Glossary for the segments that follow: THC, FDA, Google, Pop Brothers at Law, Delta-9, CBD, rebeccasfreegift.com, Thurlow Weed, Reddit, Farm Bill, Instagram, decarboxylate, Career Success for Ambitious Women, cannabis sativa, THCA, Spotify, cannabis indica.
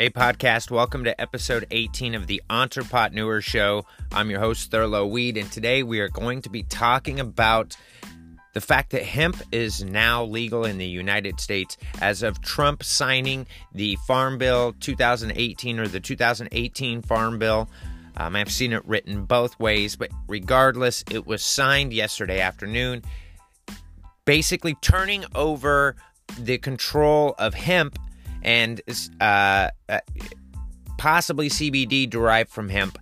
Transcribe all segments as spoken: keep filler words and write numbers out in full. Hey podcast, welcome to episode eighteen of the Entrepreneur Show. I'm your host Thurlow Weed, and today we are going to be talking about the fact that hemp is now legal in the United States as of Trump signing the Farm Bill two thousand eighteen or the two thousand eighteen Farm Bill. Um, I've seen it written both ways, but regardless, it was signed yesterday afternoon, basically turning over the control of hemp and uh, possibly C B D derived from hemp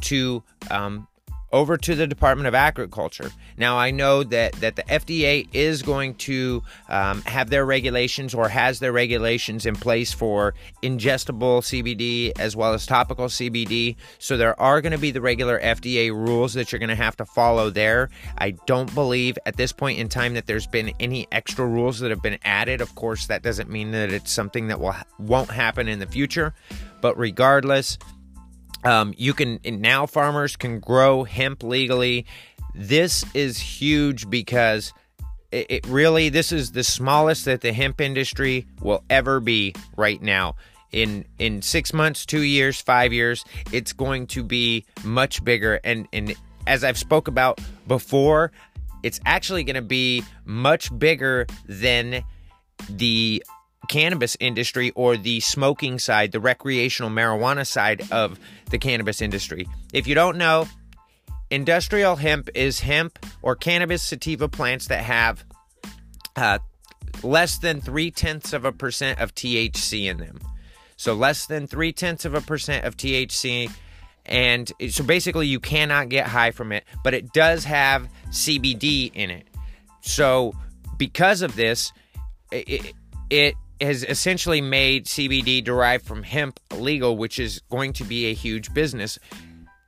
to um, over to the Department of Agriculture. Now, I know that, that the F D A is going to um, have their regulations or has their regulations in place for ingestible C B D as well as topical C B D. So there are going to be the regular F D A rules that you're going to have to follow there. I don't believe at this point in time that there's been any extra rules that have been added. Of course, that doesn't mean that it's something that will, won't happen in the future. But regardless, Um, you can now farmers can grow hemp legally. This is huge because it, it really this is the smallest that the hemp industry will ever be right now. In in six months, two years, five years, it's going to be much bigger. And and as I've spoke about before, it's actually going to be much bigger than the cannabis industry or the smoking side, the recreational marijuana side of the cannabis industry. If you don't know, industrial hemp is hemp or cannabis sativa plants that have uh, less than three-tenths of a percent of T H C in them. So less than three-tenths of a percent of T H C. And so basically you cannot get high from it, but it does have C B D in it. So because of this, it, it has essentially made C B D derived from hemp legal, which is going to be a huge business.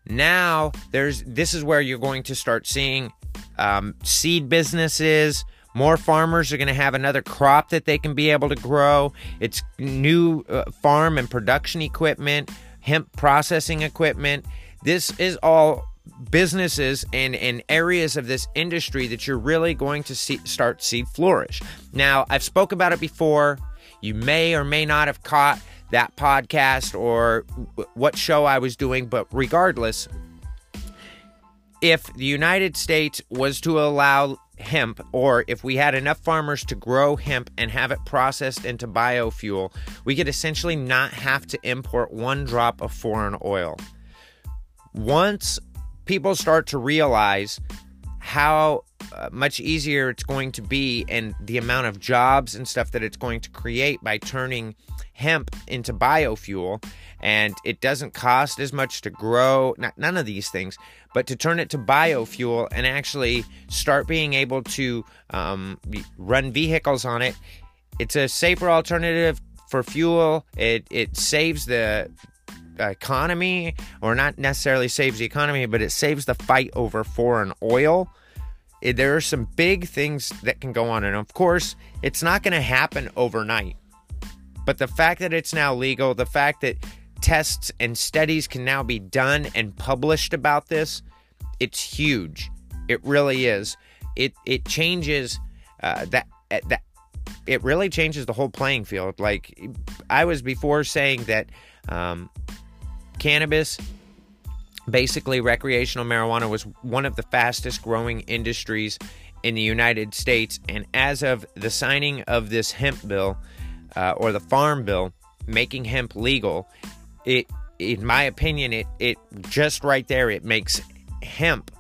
Now, there's this is where you're going to start seeing um, seed businesses. More farmers are going to have another crop that they can be able to grow. It's new uh, farm and production equipment, hemp processing equipment. This is all businesses and, and areas of this industry that you're really going to see start see flourish. Now, I've spoke about it before. You may or may not have caught that podcast or what show I was doing, but regardless, if the United States was to allow hemp, or if we had enough farmers to grow hemp and have it processed into biofuel, we could essentially not have to import one drop of foreign oil. Once people start to realize how uh, much easier it's going to be and the amount of jobs and stuff that it's going to create by turning hemp into biofuel, and it doesn't cost as much to grow, not, none of these things, but to turn it to biofuel and actually start being able to um, run vehicles on it. It's a safer alternative for fuel. It, it saves the economy, or not necessarily saves the economy, but it saves the fight over foreign oil. There are some big things that can go on, and of course it's not going to happen overnight, but the fact that it's now legal, the fact that tests and studies can now be done and published about this, it's huge. It really is. It it changes uh, that that it really changes the whole playing field. Like I was before saying that um cannabis, basically recreational marijuana, was one of the fastest growing industries in the United States. And as of the signing of this hemp bill, uh, or the Farm Bill, making hemp legal, it, in my opinion, it, it just right there, it makes hemp,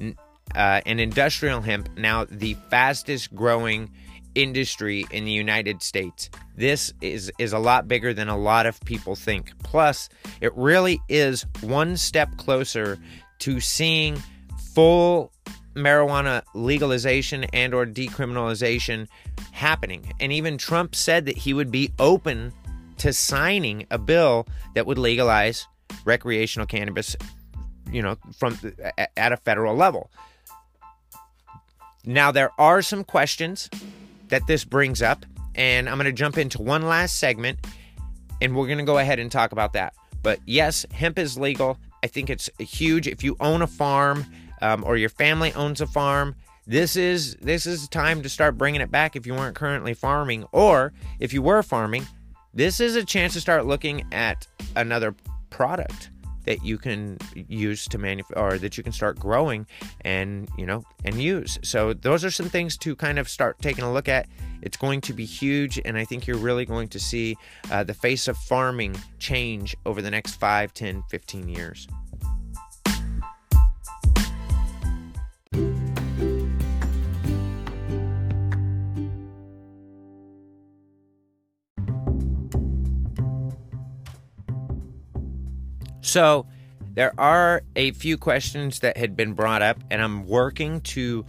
uh, and industrial hemp, now the fastest growing industry in the United States. This is is a lot bigger than a lot of people think. Plus, it really is one step closer to seeing full marijuana legalization and or decriminalization happening. And even Trump said that he would be open to signing a bill that would legalize recreational cannabis, you know, from at a federal level. Now, there are some questions that this brings up, and I'm going to jump into one last segment, and we're going to go ahead and talk about that. But yes, hemp is legal. I think it's huge. If you own a farm, um, or your family owns a farm, this is this is time to start bringing it back if you weren't currently farming, or if you were farming, This is a chance to start looking at another product that you can use to manufacture, or that you can start growing and, you know, and use. So those are some things to kind of start taking a look at. It's going to be huge, and I think you're really going to see uh, the face of farming change over the next five, ten, fifteen years. So there are a few questions that had been brought up, and I'm working to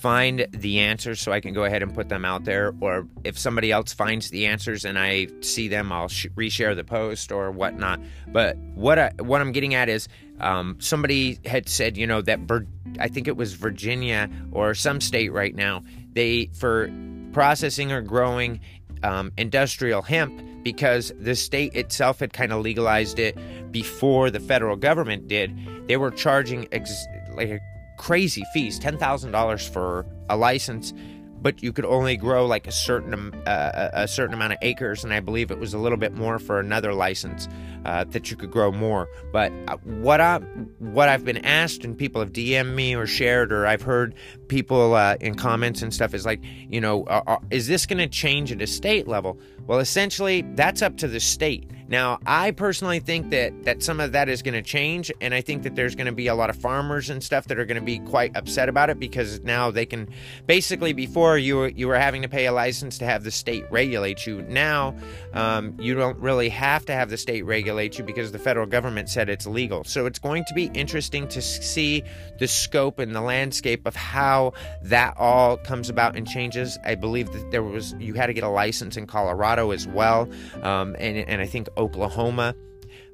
find the answers so I can go ahead and put them out there. Or if somebody else finds the answers and I see them, I'll sh- reshare the post or whatnot. But what I, what I'm getting at is um, somebody had said, you know, that Vir- I think it was Virginia or some state right now, they for processing or growing um, industrial hemp, because the state itself had kind of legalized it before the federal government did. They were charging ex- like a crazy fees, ten thousand dollars for a license, but you could only grow like a certain uh, a certain amount of acres, and I believe it was a little bit more for another license uh, that you could grow more. But what I what I've been asked, and people have D M'd me or shared, or I've heard people uh, in comments and stuff, is like, you know, are, are, is this going to change at a state level? Well, essentially, that's up to the state. Now, I personally think that, that some of that is going to change, and I think that there's going to be a lot of farmers and stuff that are going to be quite upset about it, because now they can, basically before you were, you were having to pay a license to have the state regulate you. Now, um, you don't really have to have the state regulate you because the federal government said it's legal. So it's going to be interesting to see the scope and the landscape of how that all comes about and changes. I believe that there was, you had to get a license in Colorado as well, um, and, and I think Oklahoma.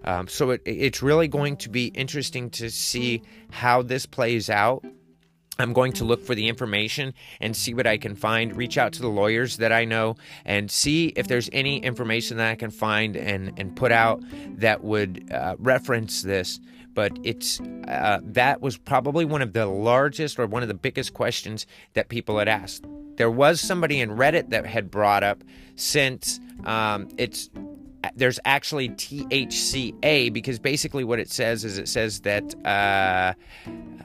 Um, so it, it's really going to be interesting to see how this plays out. I'm going to look for the information and see what I can find, reach out to the lawyers that I know and see if there's any information that I can find and, and put out that would uh, reference this. But it's uh, that was probably one of the largest or one of the biggest questions that people had asked. There was somebody in Reddit that had brought up, since um, it's there's actually T H C A, because basically what it says is it says that uh,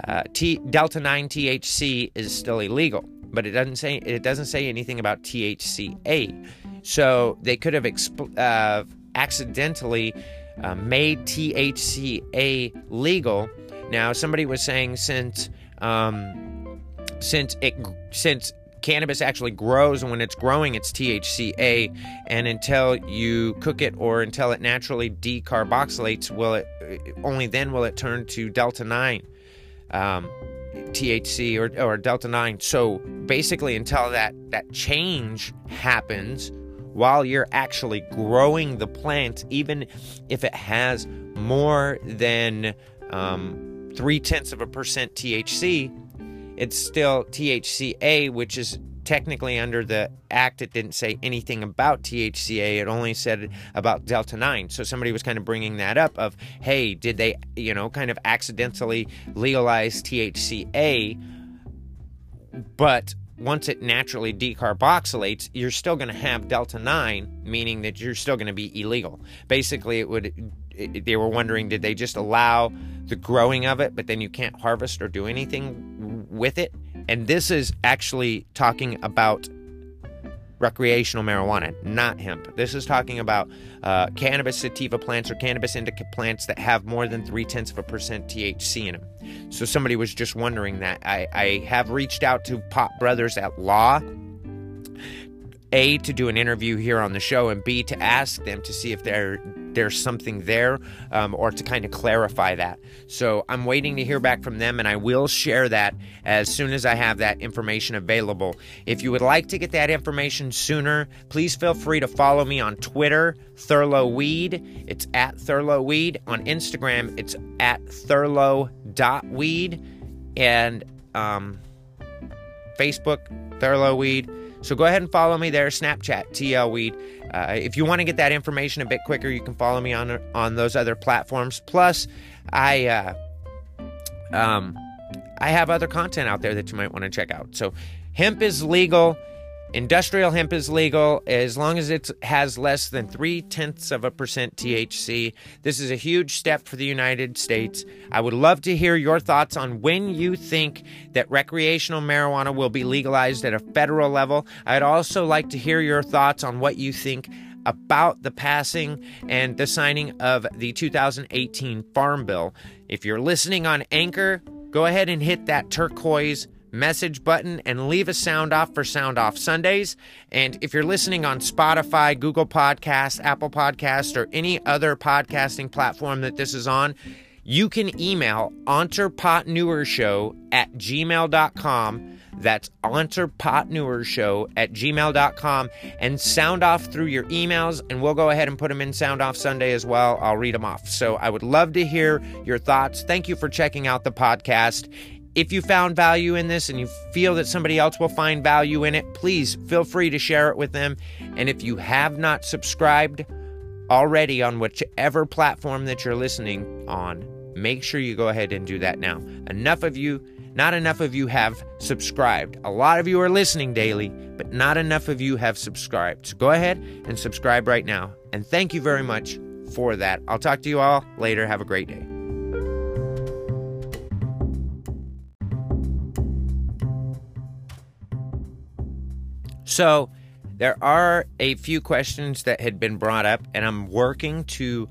uh, T- Delta nine T H C is still illegal, but it doesn't say it doesn't say anything about T H C A. So they could have exp- uh, accidentally uh, made T H C A legal. Now somebody was saying since um, since it since. cannabis actually grows, and when it's growing it's T H C A, and until you cook it or until it naturally decarboxylates, will it only then will it turn to Delta nine um, T H C or, or Delta nine. So basically until that that change happens while you're actually growing the plant, even if it has more than um, three-tenths of a percent T H C, it's still T H C A, which is technically under the act. It didn't say anything about T H C A. It only said about Delta nine. So somebody was kind of bringing that up of, hey, did they, you know, kind of accidentally legalize T H C A? But once it naturally decarboxylates, you're still going to have Delta nine, meaning that you're still going to be illegal. Basically, it would... they were wondering, did they just allow the growing of it, but then you can't harvest or do anything with it? And this is actually talking about recreational marijuana, not hemp. This is talking about uh, cannabis sativa plants or cannabis indica plants that have more than three-tenths of a percent T H C in them. So somebody was just wondering that. I, I have reached out to Pop Brothers at Law, A, to do an interview here on the show, and B, to ask them to see if they're... there's something there, um, or to kind of clarify that. So I'm waiting to hear back from them, and I will share that as soon as I have that information available. If you would like to get that information sooner, please feel free to follow me on Twitter, Thurlow Weed. It's at Thurlow Weed. On Instagram, it's at Thurlow dot weed. And um, Facebook, Thurlow Weed. So go ahead and follow me there. Snapchat, T L Weed. Uh, if you want to get that information a bit quicker, you can follow me on on those other platforms. Plus, I uh, um, I have other content out there that you might want to check out. So hemp is legal. Industrial hemp is legal as long as it has less than three-tenths of a percent T H C. This is a huge step for the United States. I would love to hear your thoughts on when you think that recreational marijuana will be legalized at a federal level. I'd also like to hear your thoughts on what you think about the passing and the signing of the two thousand eighteen Farm Bill. If you're listening on Anchor, go ahead and hit that turquoise message button and leave a sound off for Sound Off Sundays. And if you're listening on Spotify, Google Podcasts, Apple Podcasts, or any other podcasting platform that this is on, you can email entrepotneurshow at gmail dot com. That's entrepotneurshow at gmail dot com, and sound off through your emails, and we'll go ahead and put them in Sound Off Sunday as well. I'll read them off. So I would love to hear your thoughts. Thank you for checking out the podcast. If you found value in this and you feel that somebody else will find value in it, please feel free to share it with them. And if you have not subscribed already on whichever platform that you're listening on, make sure you go ahead and do that now. Enough of you, not enough of you have subscribed. A lot of you are listening daily, but not enough of you have subscribed. So go ahead and subscribe right now. And thank you very much for that. I'll talk to you all later. Have a great day. So there are a few questions that had been brought up, and I'm working to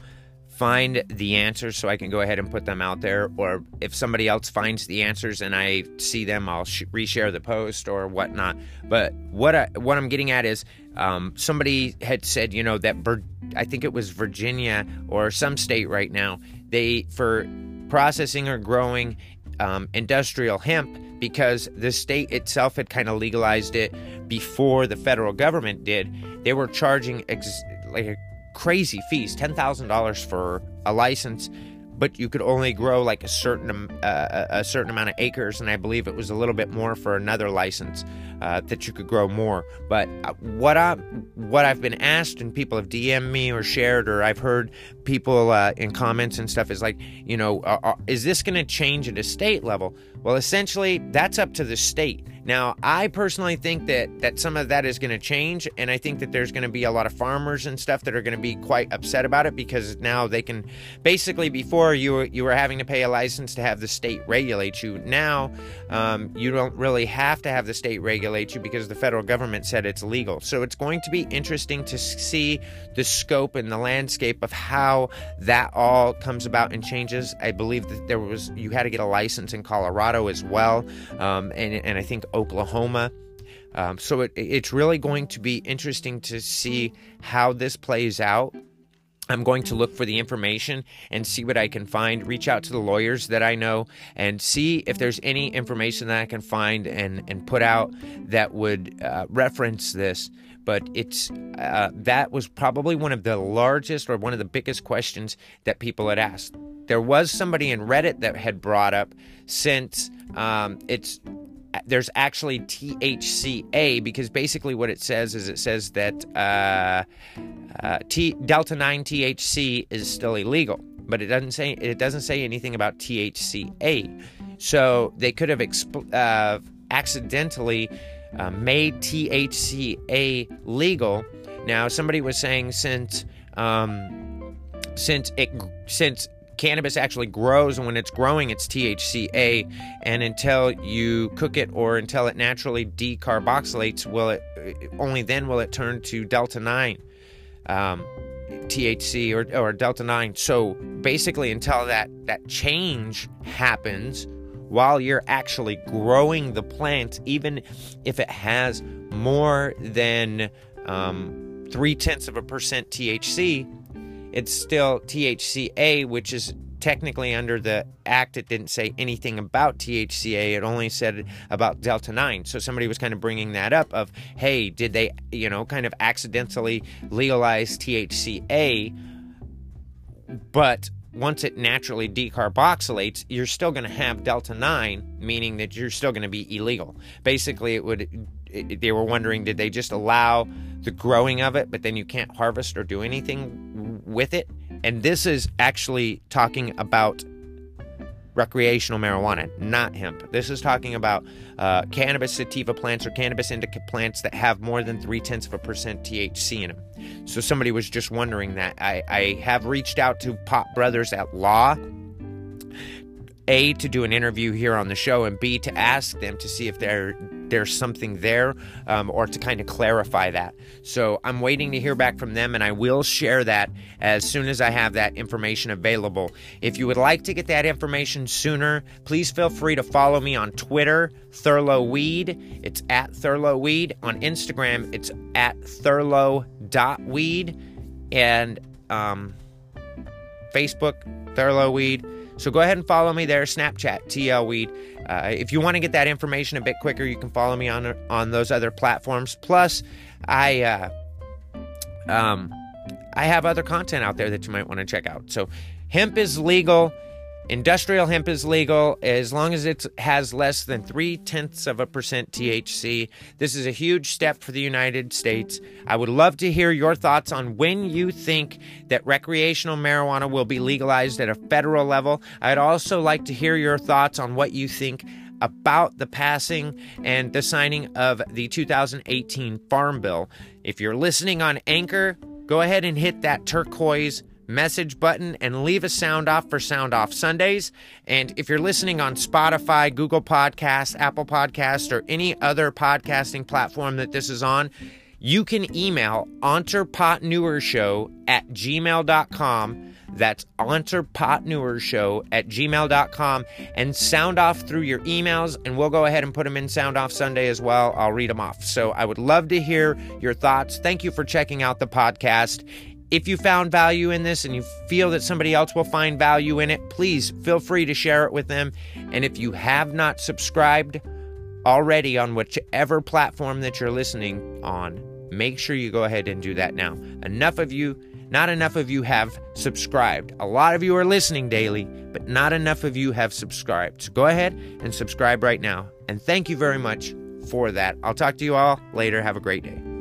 find the answers so I can go ahead and put them out there. Or if somebody else finds the answers and I see them, I'll sh- reshare the post or whatnot. But what, I, what I'm getting at is um, somebody had said, you know, that Vir- I think it was Virginia or some state right now, they, for processing or growing um, industrial hemp, because the state itself had kind of legalized it before the federal government did, they were charging ex- like a crazy fees, ten thousand dollars for a license, but you could only grow like a certain uh, a certain amount of acres, and I believe it was a little bit more for another license uh, that you could grow more. But what I what I've been asked, and people have D M'd me or shared, or I've heard people uh, in comments and stuff, is like, you know, are, are, is this going to change at a state level? Well, essentially, that's up to the state. Now, I personally think that, that some of that is going to change, and I think that there's going to be a lot of farmers and stuff that are going to be quite upset about it, because now they can, basically before you were, you were having to pay a license to have the state regulate you. Now, um, you don't really have to have the state regulate you because the federal government said it's legal. So it's going to be interesting to see the scope and the landscape of how that all comes about and changes. I believe that there was, you had to get a license in Colorado as well, um, and, and I think Oklahoma. Um, so it, it's really going to be interesting to see how this plays out. I'm going to look for the information and see what I can find, reach out to the lawyers that I know and see if there's any information that I can find and, and put out that would uh, reference this. But it's uh, that was probably one of the largest or one of the biggest questions that people had asked. There was somebody in Reddit that had brought up, since um, it's there's actually T H C A, because basically what it says is it says that uh, uh, T- Delta nine T H C is still illegal, but it doesn't say it doesn't say anything about T H C A. So they could have exp- uh, accidentally uh, made T H C A legal. Now somebody was saying since um, since it since cannabis actually grows, and when it's growing, it's T H C A, and until you cook it or until it naturally decarboxylates, will it only then will it turn to Delta nine um, T H C or, or Delta nine. So basically, until that that change happens while you're actually growing the plant, even if it has more than um, three tenths of a percent T H C. It's still T H C A, which is technically under the act. It didn't say anything about T H C A. It only said about Delta nine. So somebody was kind of bringing that up of, hey, did they, you know, kind of accidentally legalize T H C A? But once it naturally decarboxylates, you're still going to have Delta nine, meaning that you're still going to be illegal. Basically, it would... they were wondering, did they just allow the growing of it, but then you can't harvest or do anything with it? And this is actually talking about recreational marijuana, not hemp. This is talking about uh, cannabis sativa plants or cannabis indica plants that have more than three-tenths of a percent T H C in them. So somebody was just wondering that. I, I have reached out to Pop Brothers at Law, A, to do an interview here on the show, and B, to ask them to see if they're there's something there, um, or to kind of clarify that. So I'm waiting to hear back from them, and I will share that as soon as I have that information available. If you would like to get that information sooner, please feel free to follow me on Twitter, Thurlow Weed. It's at Thurlow Weed. On Instagram, it's at Thurlow dot weed. And um, Facebook, Thurlow Weed. So go ahead and follow me there, Snapchat, T L Weed. Uh, if you want to get that information a bit quicker, you can follow me on on those other platforms. Plus, I uh, um, I have other content out there that you might want to check out. So hemp is legal. Industrial hemp is legal as long as it has less than three-tenths of a percent T H C. This is a huge step for the United States. I would love to hear your thoughts on when you think that recreational marijuana will be legalized at a federal level. I'd also like to hear your thoughts on what you think about the passing and the signing of the two thousand eighteen Farm Bill. If you're listening on Anchor, go ahead and hit that turquoise message button and leave a sound off for Sound Off Sundays. And if you're listening on Spotify, Google Podcasts, Apple Podcasts, or any other podcasting platform that this is on, you can email entrepotneurshow at gmail dot com. That's entrepotneurshow at gmail dot com, and sound off through your emails, and we'll go ahead and put them in Sound Off Sunday as well. I'll read them off. So I would love to hear your thoughts. Thank you for checking out the podcast. If you found value in this and you feel that somebody else will find value in it, please feel free to share it with them. And if you have not subscribed already on whichever platform that you're listening on, make sure you go ahead and do that now. Enough of you, not enough of you have subscribed. A lot of you are listening daily, but not enough of you have subscribed. So go ahead and subscribe right now. And thank you very much for that. I'll talk to you all later. Have a great day.